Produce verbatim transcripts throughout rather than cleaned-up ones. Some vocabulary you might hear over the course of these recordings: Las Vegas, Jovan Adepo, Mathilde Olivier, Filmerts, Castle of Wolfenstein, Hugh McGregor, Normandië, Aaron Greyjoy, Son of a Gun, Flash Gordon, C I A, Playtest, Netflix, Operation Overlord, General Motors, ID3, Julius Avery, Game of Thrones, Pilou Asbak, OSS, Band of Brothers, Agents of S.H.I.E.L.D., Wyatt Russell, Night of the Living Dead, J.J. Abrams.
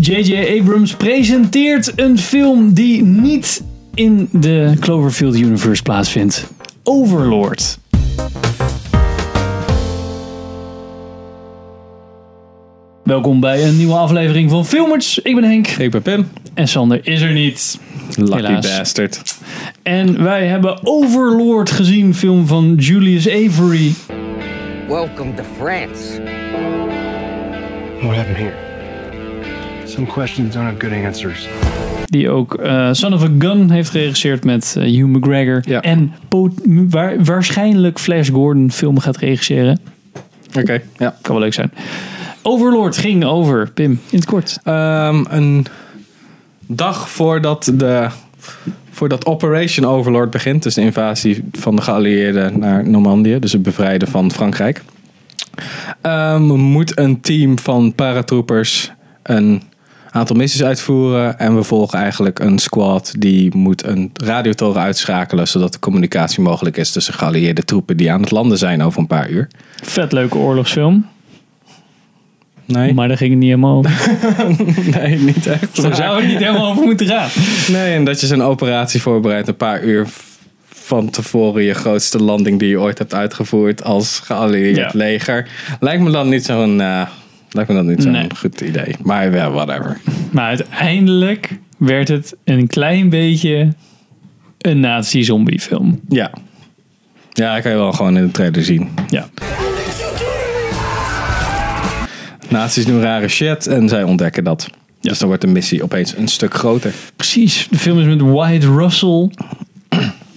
J J Abrams presenteert een film die niet in de Cloverfield Universe plaatsvindt. Overlord. Welkom bij een nieuwe aflevering van Filmerts. Ik ben Henk. Ik ben Pim. En Sander is er niet. Lucky helaas. Bastard. En wij hebben Overlord gezien, film van Julius Avery. Welcome to France. What happened here? Some questions don't have good answers. Die ook uh, Son of a Gun heeft geregisseerd met uh, Hugh McGregor. Ja. En waar, waarschijnlijk Flash Gordon film gaat regisseren. Oké, okay, ja. Kan wel leuk zijn. Overlord ging over, Pim, in het kort. Um, een dag voordat, de, voordat Operation Overlord begint. Dus de invasie van de geallieerden naar Normandië. Dus het bevrijden van Frankrijk. Um, moet een team van paratroopers een aantal missies uitvoeren. En we volgen eigenlijk een squad die moet een radiotoren uitschakelen, zodat de communicatie mogelijk is tussen geallieerde troepen die aan het landen zijn over een paar uur. Vet leuke oorlogsfilm. Nee. Maar daar ging het niet helemaal over. Nee, niet echt. Daar zou het niet helemaal over moeten gaan. Nee, en dat je zo'n operatie voorbereidt een paar uur van tevoren, je grootste landing die je ooit hebt uitgevoerd als geallieerd ja. leger. Lijkt me dan niet zo'n uh, lijkt me dan niet zo'n nee. goed idee. Maar wel, yeah, whatever. Maar uiteindelijk werd het een klein beetje een nazi-zombiefilm. Ja. Ja, dat kan je wel gewoon in de trailer zien. Ja. Nazi's doen rare shit en zij ontdekken dat. Ja. Dus dan wordt de missie opeens een stuk groter. Precies. De film is met Wyatt Russell,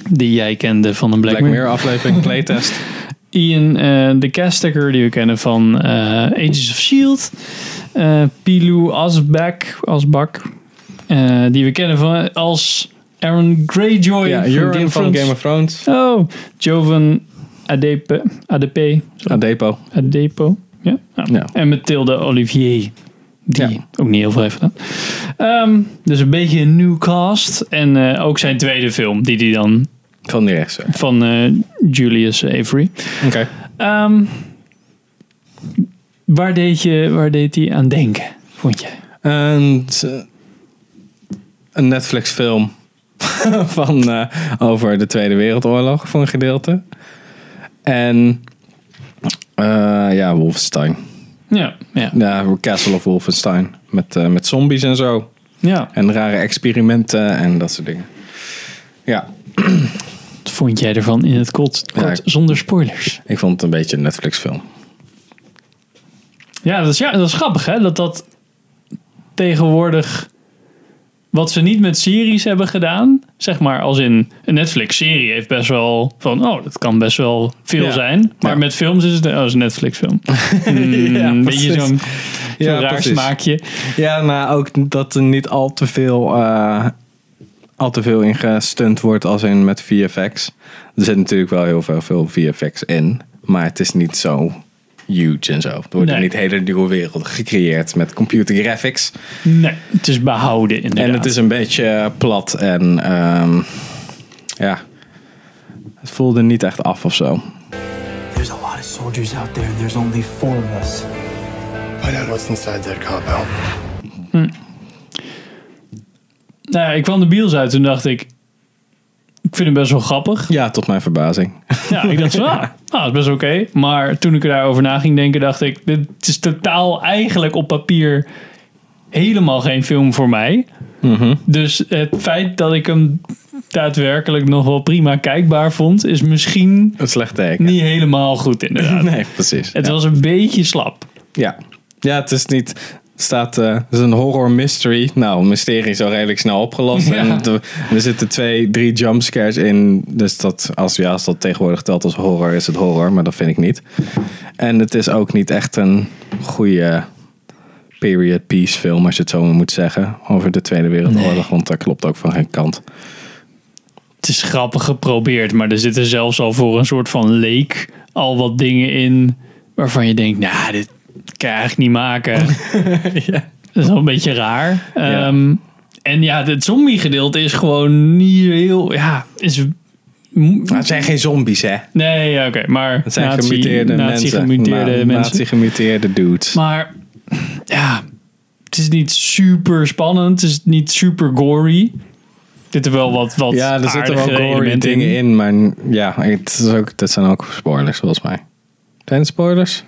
die jij kende van een Black, Black Mirror aflevering, Playtest. Ian, uh, de castekker die we kennen van uh, Agents of S H I E L D. Uh, Pilou Asbak, Asbak uh, die we kennen van als Aaron Greyjoy ja, van, Game van Game of Thrones. Oh, Jovan Adepo. Adepo. Adepo. Adepo. Ja? Nou. Ja. En Mathilde Olivier, die ja. ook niet heel veel heeft gedaan. Um, dus een beetje een new cast. En uh, ook zijn tweede film, die die dan... Van de rechts. Van uh, Julius Avery. Oké. Okay. Um, waar deed je, waar deed hij aan denken, vond je? En, uh, een Netflix film van, uh, over de Tweede Wereldoorlog voor een gedeelte. En... Uh, ja, Wolfenstein. Ja, ja. ja, Castle of Wolfenstein. Met, uh, met zombies en zo. Ja. En rare experimenten en dat soort dingen. Ja. Wat vond jij ervan in het kort, kort ja, ik, zonder spoilers? Ik vond het een beetje een Netflix film. Ja, dat is, ja, dat is grappig hè. Dat dat tegenwoordig... Wat ze niet met series hebben gedaan. Zeg maar als in een Netflix serie heeft best wel van. Oh, dat kan best wel veel ja, zijn. Maar ja. met films is het oh, is een Netflix film. Mm, ja, een beetje zo'n, zo'n ja, raar precies. smaakje. Ja, maar ook dat er niet al te veel, uh, al te veel in gestunt wordt als in met V F X. Er zit natuurlijk wel heel veel, veel V F X in. Maar het is niet zo huge en zo. Er worden nee. niet hele nieuwe werelden gecreëerd met computer graphics. Nee, het is behouden inderdaad. En het is een beetje plat en um, ja, het voelde niet echt af of zo. There's a lot of soldiers out there and there's only four of us. Find out what's inside that compound. Hm. Nou ja, ik kwam de biels uit en dacht ik, ik vind hem best wel grappig. Ja, tot mijn verbazing. Ja, ik dacht zo, ah, nou, dat is best oké. Okay. Maar toen ik er daarover na ging denken, dacht ik... dit is totaal eigenlijk op papier helemaal geen film voor mij. Mm-hmm. Dus het feit dat ik hem daadwerkelijk nog wel prima kijkbaar vond... is misschien een slecht teken. Niet helemaal goed inderdaad. Nee, precies. Het ja. was een beetje slap. Ja, ja het is niet... staat uh, het is een horror mystery. Nou, een mysterie is al redelijk snel opgelost. Ja. En de, er zitten twee, drie jumpscares in. Dus dat, als, ja, als dat tegenwoordig telt als horror, is het horror. Maar dat vind ik niet. En het is ook niet echt een goede period piece film, als je het zo moet zeggen. Over de Tweede Wereldoorlog. Nee. Want dat klopt ook van geen kant. Het is grappig geprobeerd. Maar er zitten zelfs al voor een soort van leek al wat dingen in. Waarvan je denkt, nou, nah, dit... Dat kan je eigenlijk niet maken. ja. Dat is wel een beetje raar. Ja. Um, en ja, het zombie gedeelte is gewoon niet heel... Ja, is, maar het zijn geen zombies, hè? Nee, ja, oké. Okay, maar het zijn nazi, gemuteerde nazi, mensen. Nazi-gemuteerde Na, mensen. Nazi-gemuteerde dudes. Maar ja, het is niet super spannend. Het is niet super gory. Er zitten wel wat, wat ja, er zitten wel gory dingen in. in. Maar ja, het is ook, dat zijn ook spoilers volgens mij. Zijn het spoilers?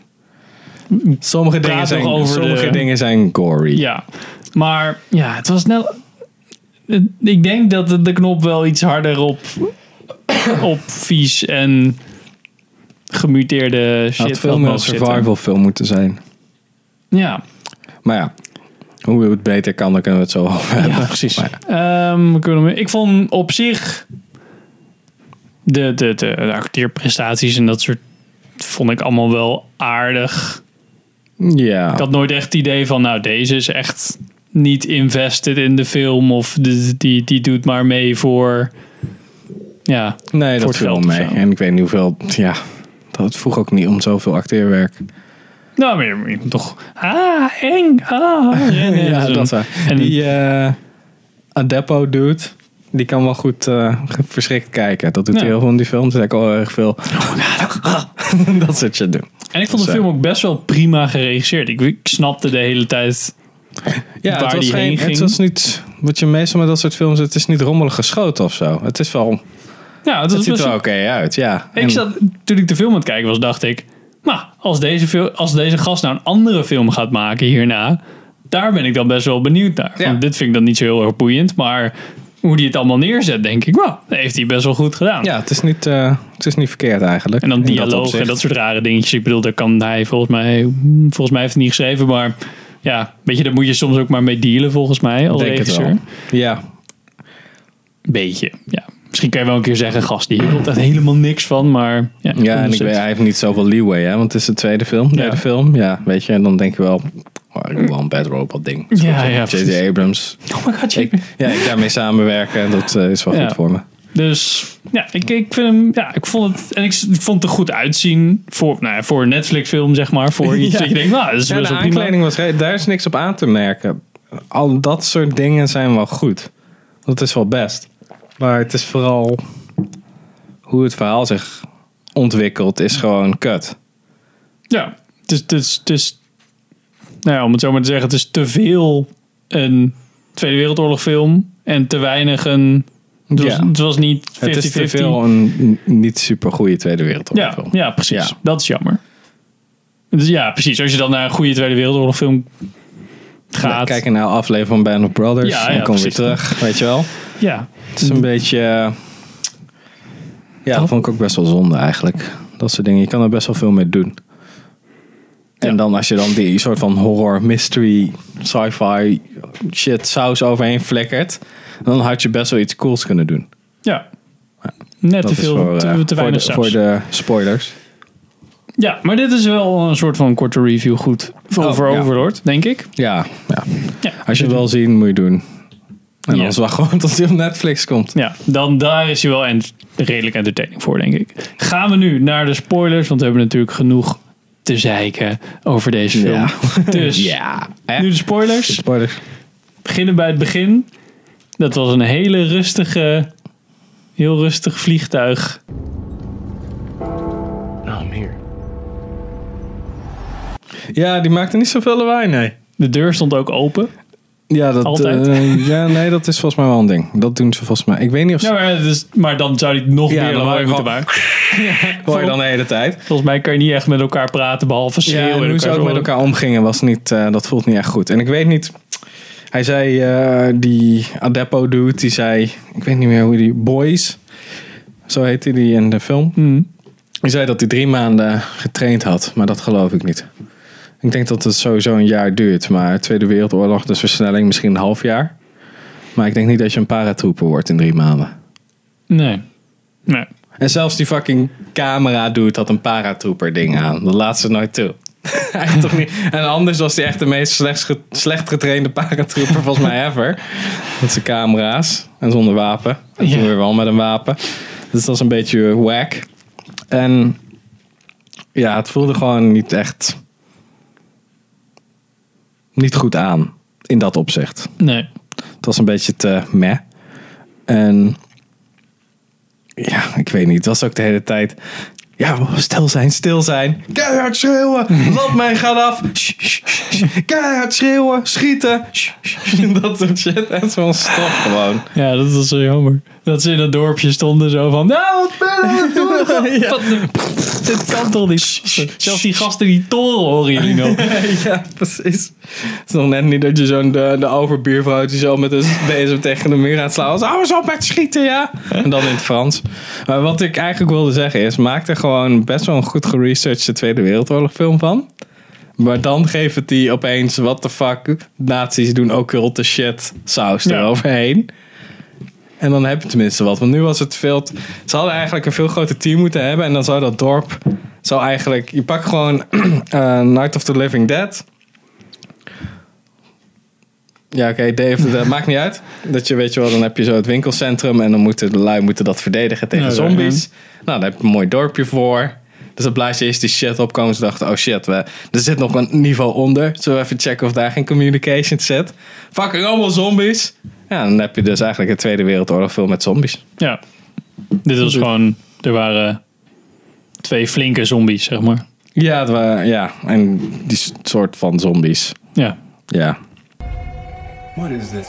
Sommige, dingen zijn, over sommige de... dingen zijn gory. Ja, maar ja, het was net... Ik denk dat de knop wel iets harder op, op vies en gemuteerde shit... Het film een survival film moeten zijn. Ja. Maar ja, hoe het beter kan, dan kunnen we het zo over hebben. Ja, precies. Ja. Um, ik vond op zich de, de, de, de acteerprestaties en dat soort... vond ik allemaal wel aardig. Ja. Ik had nooit echt het idee van... nou, deze is echt niet invested in de film... of die, die, die doet maar mee voor... ja, nee, voor dat viel mee. En ik weet niet hoeveel... ja, dat vroeg ook niet om zoveel acteerwerk. Nou, maar je moet toch... ah, eng, ah. Ja, nee, ja dat wel. En die uh, Adepo dude... die kan wel goed uh, verschrikt kijken. Dat doet ja. hij heel veel in die films. Dat is al erg veel. Dat soort shit doen. En ik vond de Zo. film ook best wel prima geregisseerd. Ik, ik snapte de hele tijd ja, waar die heen ging. Het was niet... wat je meestal met dat soort films... het is niet rommelig geschoten of zo. Het is wel... ja, het, het ziet er wel oké okay uit. Ja. Ik en, zat, toen ik de film aan het kijken was, dacht ik... nou, als deze, als deze gast nou een andere film gaat maken hierna... daar ben ik dan best wel benieuwd naar. Ja. Dit vind ik dan niet zo heel erg boeiend, maar... hoe die het allemaal neerzet, denk ik. Wow, dat heeft hij best wel goed gedaan. Ja, het is niet, uh, het is niet verkeerd eigenlijk. En dan dialoog en dat soort rare dingetjes. Ik bedoel, daar kan hij volgens mij... volgens mij heeft hij niet geschreven, maar... ja, weet je, daar moet je soms ook maar mee dealen, volgens mij. Als denk regisseur. Het wel. Ja. Beetje, ja. Misschien kan je wel een keer zeggen... gast, die hield echt helemaal niks van, maar... ja, ja en ik weet, hij heeft niet zoveel leeway, hè. Want het is de tweede film, derde ja. film. Ja, weet je, en dan denk je wel... ik wil wel een Bad Robot ding. Ja, ja, J J. Abrams. Oh my god, ik, ja, ik daarmee samenwerken. En dat uh, is wel ja. goed voor me. Dus ja, ik, ik vind hem... ja, ik vond het... en ik, ik vond het er goed uitzien. Voor, nou ja, voor een Netflix film, zeg maar. Voor iets ja. dat je denkt, nou, dat is ja, best de aankleding was... daar is niks op aan te merken. Al dat soort dingen zijn wel goed. Dat is wel best. Maar het is vooral... hoe het verhaal zich ontwikkelt, is gewoon kut. Ja, het is... dus, dus, nou ja, om het zo maar te zeggen, het is te veel een Tweede Wereldoorlog film en te weinig een... Het was, ja. het was niet vijftig vijftig. Het is te veel een niet super goede Tweede Wereldoorlog film. Ja, ja precies. Ja. Dat is jammer. Dus ja, precies. Als je dan naar een goede Tweede Wereldoorlog film gaat... kijk je naar een aflevering van Band of Brothers ja, en ja, kom je weer terug, weet je wel? Ja. Het is een beetje... ja, dat vond ik ook best wel zonde eigenlijk. Dat soort dingen. Je kan er best wel veel mee doen. En ja. dan als je dan die soort van horror, mystery, sci-fi shit saus overheen flikkert, dan had je best wel iets cools kunnen doen. Ja, ja. Net te veel, voor, te, uh, te weinig voor de, saus. Voor de spoilers. Ja, maar dit is wel een soort van korte review goed over oh, ja. Overlord, denk ik. Ja, ja. ja als je het wil zien, moet je doen. En ja. anders wacht gewoon tot hij op Netflix komt. Ja, dan daar is hij wel en redelijk entertaining voor, denk ik. Gaan we nu naar de spoilers, want we hebben natuurlijk genoeg... te zeiken over deze film. Ja. Dus ja, nu de spoilers. de spoilers. Beginnen bij het begin. Dat was een hele rustige, heel rustig vliegtuig. Nou, I'm here. Ja, die maakte niet zoveel lawaai, nee. De deur stond ook open. Ja, dat, Altijd. Uh, ja, nee, dat is volgens mij wel een ding. Dat doen ze volgens mij. Ik weet niet of ze... ja, maar, dus, maar dan zou die nog ja, meer lawaai moeten maken. Hoor je dan de hele tijd. Volgens mij kan je niet echt met elkaar praten, behalve schreeuwen. Ja, en hoe ze ook met elkaar omgingen, was niet, uh, dat voelt niet echt goed. En ik weet niet... hij zei, uh, die Adepo dude, die zei... ik weet niet meer hoe die... Boys, zo heette die in de film. Mm. Die zei dat hij drie maanden getraind had, maar dat geloof ik niet. Ik denk dat het sowieso een jaar duurt. Maar Tweede Wereldoorlog, dus versnelling, misschien een half jaar. Maar ik denk niet dat je een paratrooper wordt in drie maanden. Nee. Nee. En zelfs die fucking camera doet dat een paratrooper ding aan. Dat laat ze nooit toe. Echt toch niet. En anders was die echt de meest slecht, ge- slecht getrainde paratrooper volgens mij ever. Met zijn camera's. En zonder wapen. En toen weer wel met een wapen. Dus dat is een beetje whack. En ja, het voelde gewoon niet echt... niet goed aan. In dat opzicht. Nee. Het was een beetje te meh. En... ja, ik weet niet. Het was ook de hele tijd... Ja, stil zijn, stil zijn. Keihard schreeuwen. Laat mij gaan af. Keihard schreeuwen. Schieten. Dat soort shit. En zo'n stap gewoon. Ja, dat was zo jammer. Dat ze in het dorpje stonden zo van... Nou, wat ben je aan het doen? Dit kan toch niet? Zelfs die gasten die toren horen jullie nog. Ja, precies. Het is nog net niet dat je zo'n de, de overbuurvrouw... die zo met een bezem tegen de muur gaat slaan. Hou eens op met schieten, ja. En dan in het Frans. Maar wat ik eigenlijk wilde zeggen is... maak er gewoon best wel een goed geresearchde Tweede Wereldoorlog film van. Maar dan geeft het die opeens... what the fuck, nazi's doen occulte shit saus eroverheen. En dan heb je tenminste wat. Want nu was het veel... T- ze hadden eigenlijk een veel groter team moeten hebben. En dan zou dat dorp... zou eigenlijk... Je pakt gewoon uh, Night of the Living Dead. Ja, oké. Okay, Day of the Dead. Maakt niet uit. Dat je, weet je wel, dan heb je zo het winkelcentrum. En dan moeten de lui moeten dat verdedigen tegen ja, zombies. Ja. Nou, daar heb je een mooi dorpje voor. Dus dat blaasje is die shit opkomen. Ze dachten, oh shit, we, er zit nog een niveau onder. Zullen we even checken of daar geen communication zit? Fucking allemaal zombies. Ja, dan heb je dus eigenlijk de Tweede Wereldoorlog veel met zombies. Ja. Dit was gewoon... Er waren twee flinke zombies, zeg maar. Ja, het waren, ja. En die soort van zombies. Ja. Ja. What is this?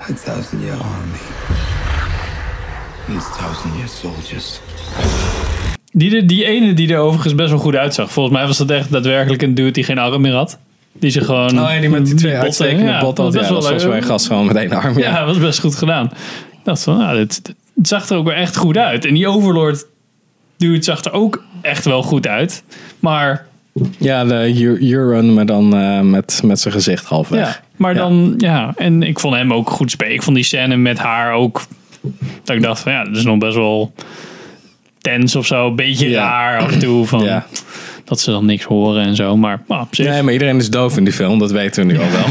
A thousand year army. These thousand year soldiers. Die, die ene die er overigens best wel goed uitzag. Volgens mij was dat echt daadwerkelijk een dude die geen arm meer had. Die ze gewoon... Oh ja, die met die twee uitstekende botten. Ja, bot had. Ja, dat was volgens mij een gast gewoon met één arm. Ja, ja, dat was best goed gedaan. Ik dacht van, nou, dit, dit, het zag er ook wel echt goed uit. En die Overlord dude zag er ook echt wel goed uit. Maar... Ja, de Euron, maar dan uh, met, met zijn gezicht halfweg. Ja, maar ja. dan... Ja, en ik vond hem ook goed spelen. Ik vond die scène met haar ook... Dat ik dacht van, ja, dat is nog best wel... tens of zo, een beetje ja. raar af en toe van ja. dat ze dan niks horen en zo, maar nou, op zich. Nee, maar iedereen is doof in die film, dat weten we nu ja. al wel.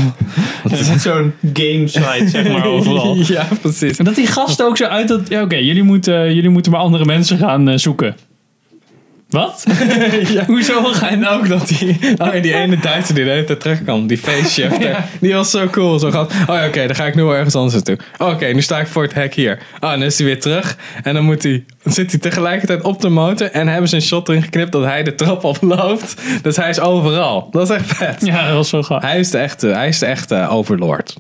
Het ja, is zo'n game site zeg maar overal. Ja, precies. En dat die gasten ook zo uit dat, ja, oké, okay, jullie moeten, jullie moeten maar andere mensen gaan uh, zoeken. Wat? Ja. Hoezo ga je nou ook dat die... Oh, en die ene Duitser die de hele tijd terug kan. Die faceshifter. Ja. Die was zo cool. Zo gaat... Oh ja, oké, okay, dan ga ik nu wel ergens anders naartoe. Oh, oké, okay, nu sta ik voor het hek hier. Oh, dan is hij weer terug. En dan moet hij... zit hij tegelijkertijd op de motor. En hebben ze een shot erin geknipt dat hij de trap oploopt. Dus hij is overal. Dat is echt vet. Ja, dat was zo gaaf. Hij is de echte, hij is de echte overlord.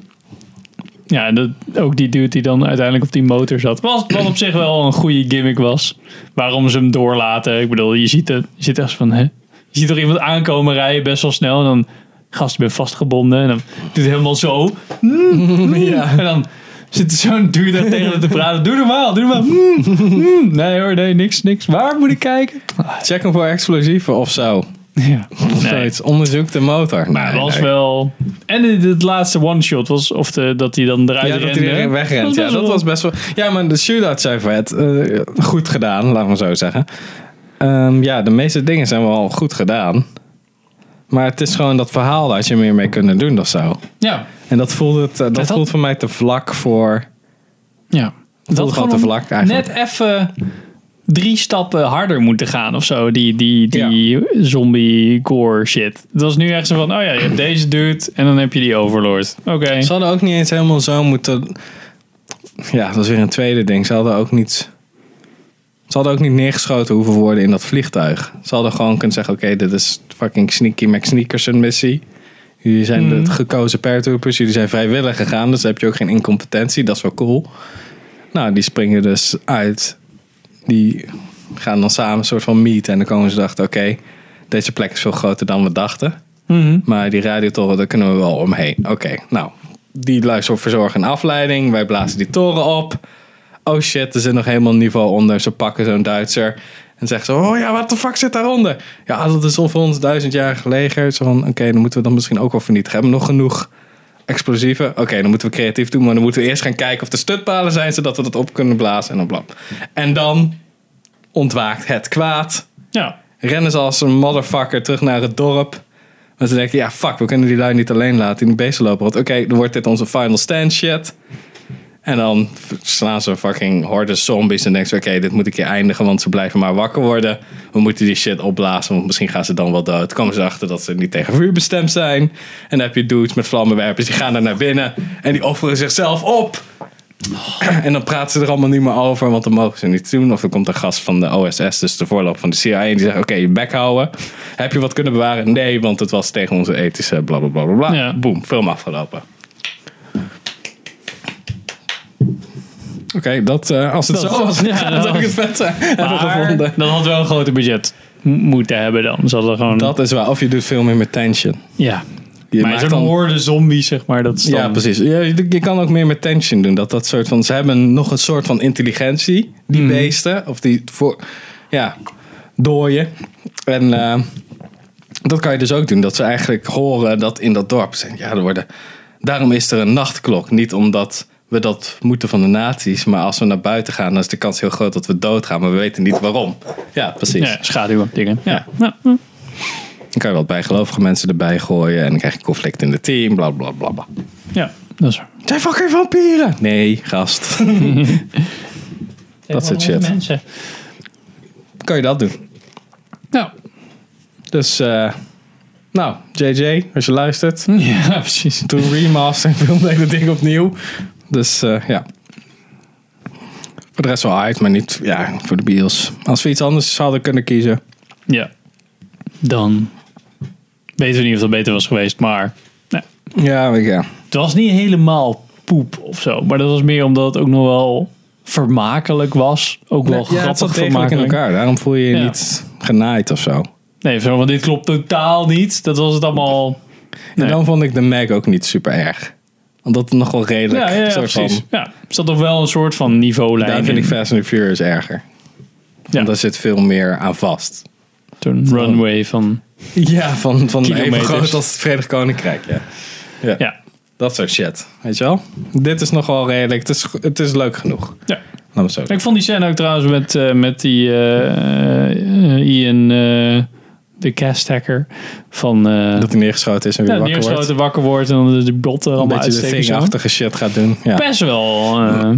Ja, dat, ook die dude die dan uiteindelijk op die motor zat. Was, wat op zich wel een goede gimmick was. Waarom ze hem doorlaten. Ik bedoel, je ziet, het, je ziet echt van... Hè? Je ziet toch iemand aankomen rijden best wel snel. En dan, gast, je bent vastgebonden. En dan doet hij helemaal zo. Ja. En dan zit er zo'n dude daar tegen hem te praten. Doe normaal, doe normaal. Nee hoor, nee, niks, niks. Waar moet ik kijken? Check hem voor explosieven of zo. Ja, nee. Onderzoek de motor. Nou, nee, was nee. wel. En het laatste one-shot was of de, dat hij dan eruit rende. Ja, dat hij erin wegrent. Ja, dat was best wel. Ja, maar de shootouts zijn vet. Uh, goed gedaan, laten we zo zeggen. Um, ja, de meeste dingen zijn wel goed gedaan. Maar het is gewoon dat verhaal dat je meer mee kunnen doen of zo. Ja. En dat voelt het. Uh, dat, dat voelt had... voor mij te vlak voor. Ja. Dat voelt gewoon te vlak eigenlijk. Net even. Drie stappen harder moeten gaan of zo. Die, die, die ja. zombie gore shit. Dat was nu echt zo van... Oh ja, je hebt deze dude en dan heb je die overlord. Oké. Okay. Ze hadden ook niet eens helemaal zo moeten... Ja, dat is weer een tweede ding. Ze hadden ook niet... Ze hadden ook niet neergeschoten hoeven worden in dat vliegtuig. Ze hadden gewoon kunnen zeggen... Oké, okay, dit is fucking Sneaky McSneakerson missie. Jullie zijn mm. de gekozen paratroopers. Jullie zijn vrijwillig gegaan. Dus heb je ook geen incompetentie. Dat is wel cool. Nou, die springen dus uit... Die gaan dan samen een soort van meeten. En dan komen ze dachten, oké, okay, deze plek is veel groter dan we dachten. Mm-hmm. Maar die radiotoren, daar kunnen we wel omheen. Oké, okay, nou, die luisteren verzorgen een afleiding. Wij blazen die toren op. Oh shit, er zit nog helemaal een niveau onder. Ze pakken zo'n Duitser. En zeggen ze, oh ja, wat de fuck zit daaronder? Ja, dat is al voor ons duizendjarig leger. Zo van, oké, okay, dan moeten we dan misschien ook wel vernietigen. Hebben we nog genoeg explosieven? Oké, okay, dan moeten we creatief doen, maar dan moeten we eerst gaan kijken of er stutpalen zijn, zodat we dat op kunnen blazen en dan blab. En dan ontwaakt het kwaad. Ja. Rennen ze als een motherfucker terug naar het dorp. En ze denken, ja fuck, we kunnen die lui niet alleen laten, die beesten lopen. Oké, okay, dan wordt dit onze final stand shit. En dan slaan ze fucking horde zombies en denken ze, oké, okay, dit moet ik hier eindigen, want ze blijven maar wakker worden. We moeten die shit opblazen, want misschien gaan ze dan wel dood. Komen ze achter dat ze niet tegen vuur bestemd zijn. En dan heb je dudes met vlammenwerpers, die gaan daar naar binnen en die offeren zichzelf op. Oh. En dan praten ze er allemaal niet meer over, want dan mogen ze niet doen. Of er komt een gast van de O S S, dus de voorloper van de C I A, en die zegt, oké, okay, je bek houden. Heb je wat kunnen bewaren? Nee, want het was tegen onze ethische blablabla. Bla, bla, bla. Ja. Boom, film afgelopen. Oké, okay, dat uh, als het dat, zo was, ja, gaat het ook het vette hebben gevonden. Dat had wel een groter budget moeten hebben dan. Gewoon... Dat is waar, of je doet veel meer met tension. Ja. Je maar zo'n dan... horde zombies, zeg maar. Dat dan... Ja, precies. Je, je kan ook meer met tension doen. Dat, dat soort van, ze hebben nog een soort van intelligentie, die mm-hmm. beesten. Of die voor, ja, dooien. En uh, dat kan je dus ook doen. Dat ze eigenlijk horen dat in dat dorp zijn. Ja, er worden... Daarom is er een nachtklok. Niet omdat we dat moeten van de nazi's. Maar als we naar buiten gaan, dan is de kans heel groot dat we doodgaan. Maar we weten niet waarom. Ja, precies. Ja, schaduwen, dingen. Ja. Ja. Ja. Dan kan je wat bijgelovige mensen erbij gooien. En dan krijg je conflict in het team. Bla, bla, bla, bla. Ja, dat is waar. Zijn fucking vampieren! Nee, gast. Dat soort shit. Mensen. Kan je dat doen? Nou. Dus, uh, nou, J J, als je luistert. Ja, precies. Toen remaster en filmde ik dat ding opnieuw. Dus, uh, ja. Voor de rest wel uit, maar niet ja, voor de bios. Als we iets anders zouden kunnen kiezen. Ja. Dan weten we niet of dat beter was geweest, maar... Nee. Ja, weet ik, ja. Het was niet helemaal poep of zo. Maar dat was meer omdat het ook nog wel vermakelijk was. Ook wel nee, grappig ja, het zat vermakelijk in elkaar. Daarom voel je je ja. niet genaaid of zo. Nee, want dit klopt totaal niet. Dat was het allemaal... Nee. En dan vond ik de Meg ook niet super erg. Omdat het nog wel redelijk... Ja, ja, ja soort precies. Van, ja, er zat nog wel een soort van niveaulijn. Daar vind in. Ik Fast and Furious erger. Ja. Want daar zit veel meer aan vast. Zo'n runway van... Ja, van, van even groot als het Verenigd Koninkrijk. Ja. Ja. Ja. Dat soort shit. Weet je wel? Dit is nogal redelijk. Het is, het is leuk genoeg. Ja. Laat zo. Ik vond die scène ook trouwens met, uh, met die uh, Ian... Uh, de cast hacker. Van, uh, dat hij neergeschoten is en weer ja, wakker wordt. wakker wordt en dan de botten allemaal uitsteken. Een beetje de vingachtige shit gaat doen. Ja. Best wel uh,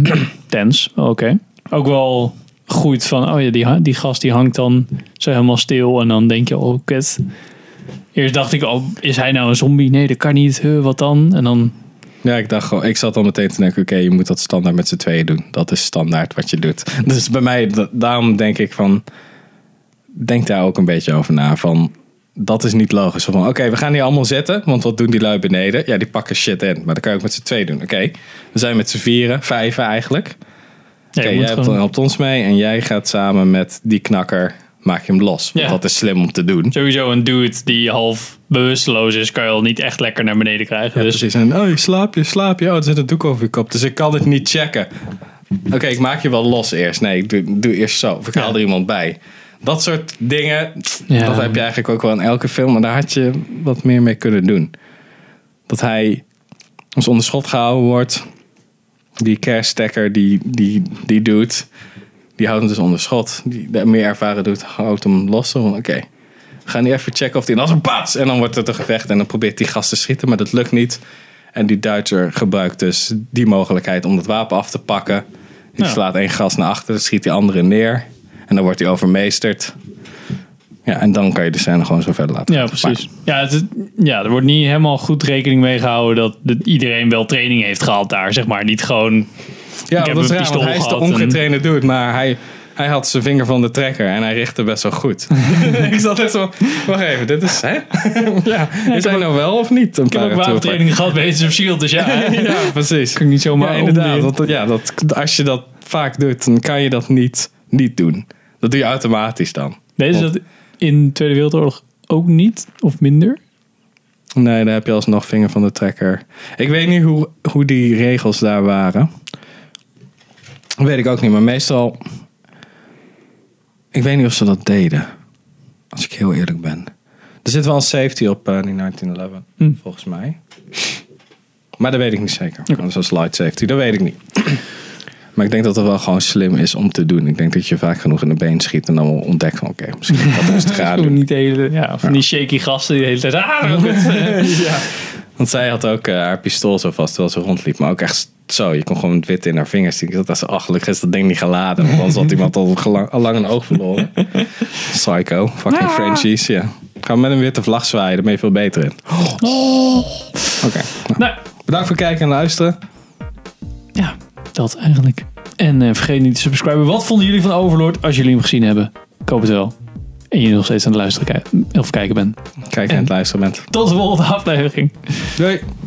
tens. Oké. Okay. Ook wel... Goed, van, oh ja, die, die gast die hangt dan zo helemaal stil. En dan denk je, oh, kut. Eerst dacht ik, oh, is hij nou een zombie? Nee, dat kan niet. Huh, wat dan? En dan... Ja, ik dacht gewoon, ik zat al meteen te denken, oké, okay, je moet dat standaard met z'n tweeën doen. Dat is standaard wat je doet. Dus bij mij, da- daarom denk ik van, denk daar ook een beetje over na. Van, dat is niet logisch. Van, oké, okay, we gaan hier allemaal zitten, want wat doen die lui beneden? Ja, die pakken shit in. Maar dat kan je ook met z'n tweeën doen. Oké, okay, we zijn met z'n vieren, vijven eigenlijk. Oké, okay, ja, jij gewoon... helpt ons mee en jij gaat samen met die knakker, maak je hem los. Want ja. Dat is slim om te doen. Sowieso een dude die half bewusteloos is, kan je al niet echt lekker naar beneden krijgen. Ja, dus. Precies. En oh, je slaap je, slaap je. Oh, er zit een doek over je kop, dus ik kan het niet checken. Oké, okay, ik maak je wel los eerst. Nee, ik doe, doe eerst zo. Of ik haal ja. er iemand bij. Dat soort dingen, ja. dat heb je eigenlijk ook wel in elke film. Maar daar had je wat meer mee kunnen doen. Dat hij als onder schot gehouden wordt... Die kerststekker, die, die, die dude, die houdt hem dus onder schot. Die, die meer ervaren doet, houdt hem los. Oké, okay. we gaan nu even checken of die... En dan pats! En dan wordt het een gevecht en dan probeert die gast te schieten, maar dat lukt niet. En die Duitser gebruikt dus die mogelijkheid om dat wapen af te pakken. Die ja. slaat één gast naar achter, schiet die andere neer. En dan wordt hij overmeesterd. Ja, en dan kan je de scène gewoon zo verder laten. Ja, precies. Ja, het, ja, er wordt niet helemaal goed rekening mee gehouden dat, dat iedereen wel training heeft gehad daar, zeg maar. Niet gewoon... Ja, dat is raar, want hij is de ongetrainde en... dude, maar hij, hij had zijn vinger van de trekker en hij richtte best wel goed. Ik zat echt zo, wacht even, dit is... Hè? ja, is hij nou wel of niet? Een ik heb ook wapentraining gehad bij Agents of S H I E L D, dus ja. ja, precies. Kan ik niet zomaar ja, inderdaad. Dat, ja, dat, als je dat vaak doet, dan kan je dat niet, niet doen. Dat doe je automatisch dan. Deze dat... In de Tweede Wereldoorlog ook niet? Of minder? Nee, daar heb je alsnog vinger van de trekker. Ik weet niet hoe, hoe die regels daar waren. Dat weet ik ook niet. Maar meestal... Ik weet niet of ze dat deden. Als ik heel eerlijk ben. Er zit wel een safety op uh, die negentien elf. Hm. Volgens mij. Maar dat weet ik niet zeker. Okay. Zoals light safety. Dat weet ik niet. Maar ik denk dat het wel gewoon slim is om te doen. Ik denk dat je vaak genoeg in de been schiet en dan ontdekt van oké, okay, misschien dat is het gaan doen. Niet de hele, ja, van ja. die shaky gasten die de hele tijd... Ah, ja. Want zij had ook uh, haar pistool zo vast terwijl ze rondliep. Maar ook echt zo, je kon gewoon het wit in haar vingers zien. Ik dacht, dat is achterlijk, is dat ding niet geladen. Want anders had iemand al, gelang, al lang een oog verloren. Psycho, fucking ah. Frenchies, ja. Gaan we met een witte vlag zwaaien, daar ben je veel beter in. Oh. Oké, okay, nou. nee. Bedankt voor het kijken en luisteren. Ja. Dat eigenlijk. En uh, vergeet niet te subscriben. Wat vonden jullie van Overlord als jullie hem gezien hebben? Ik hoop het wel. En je nog steeds aan het luisteren k- of kijken bent. Kijken en aan het luisteren bent. Tot de volgende aflevering. Doei.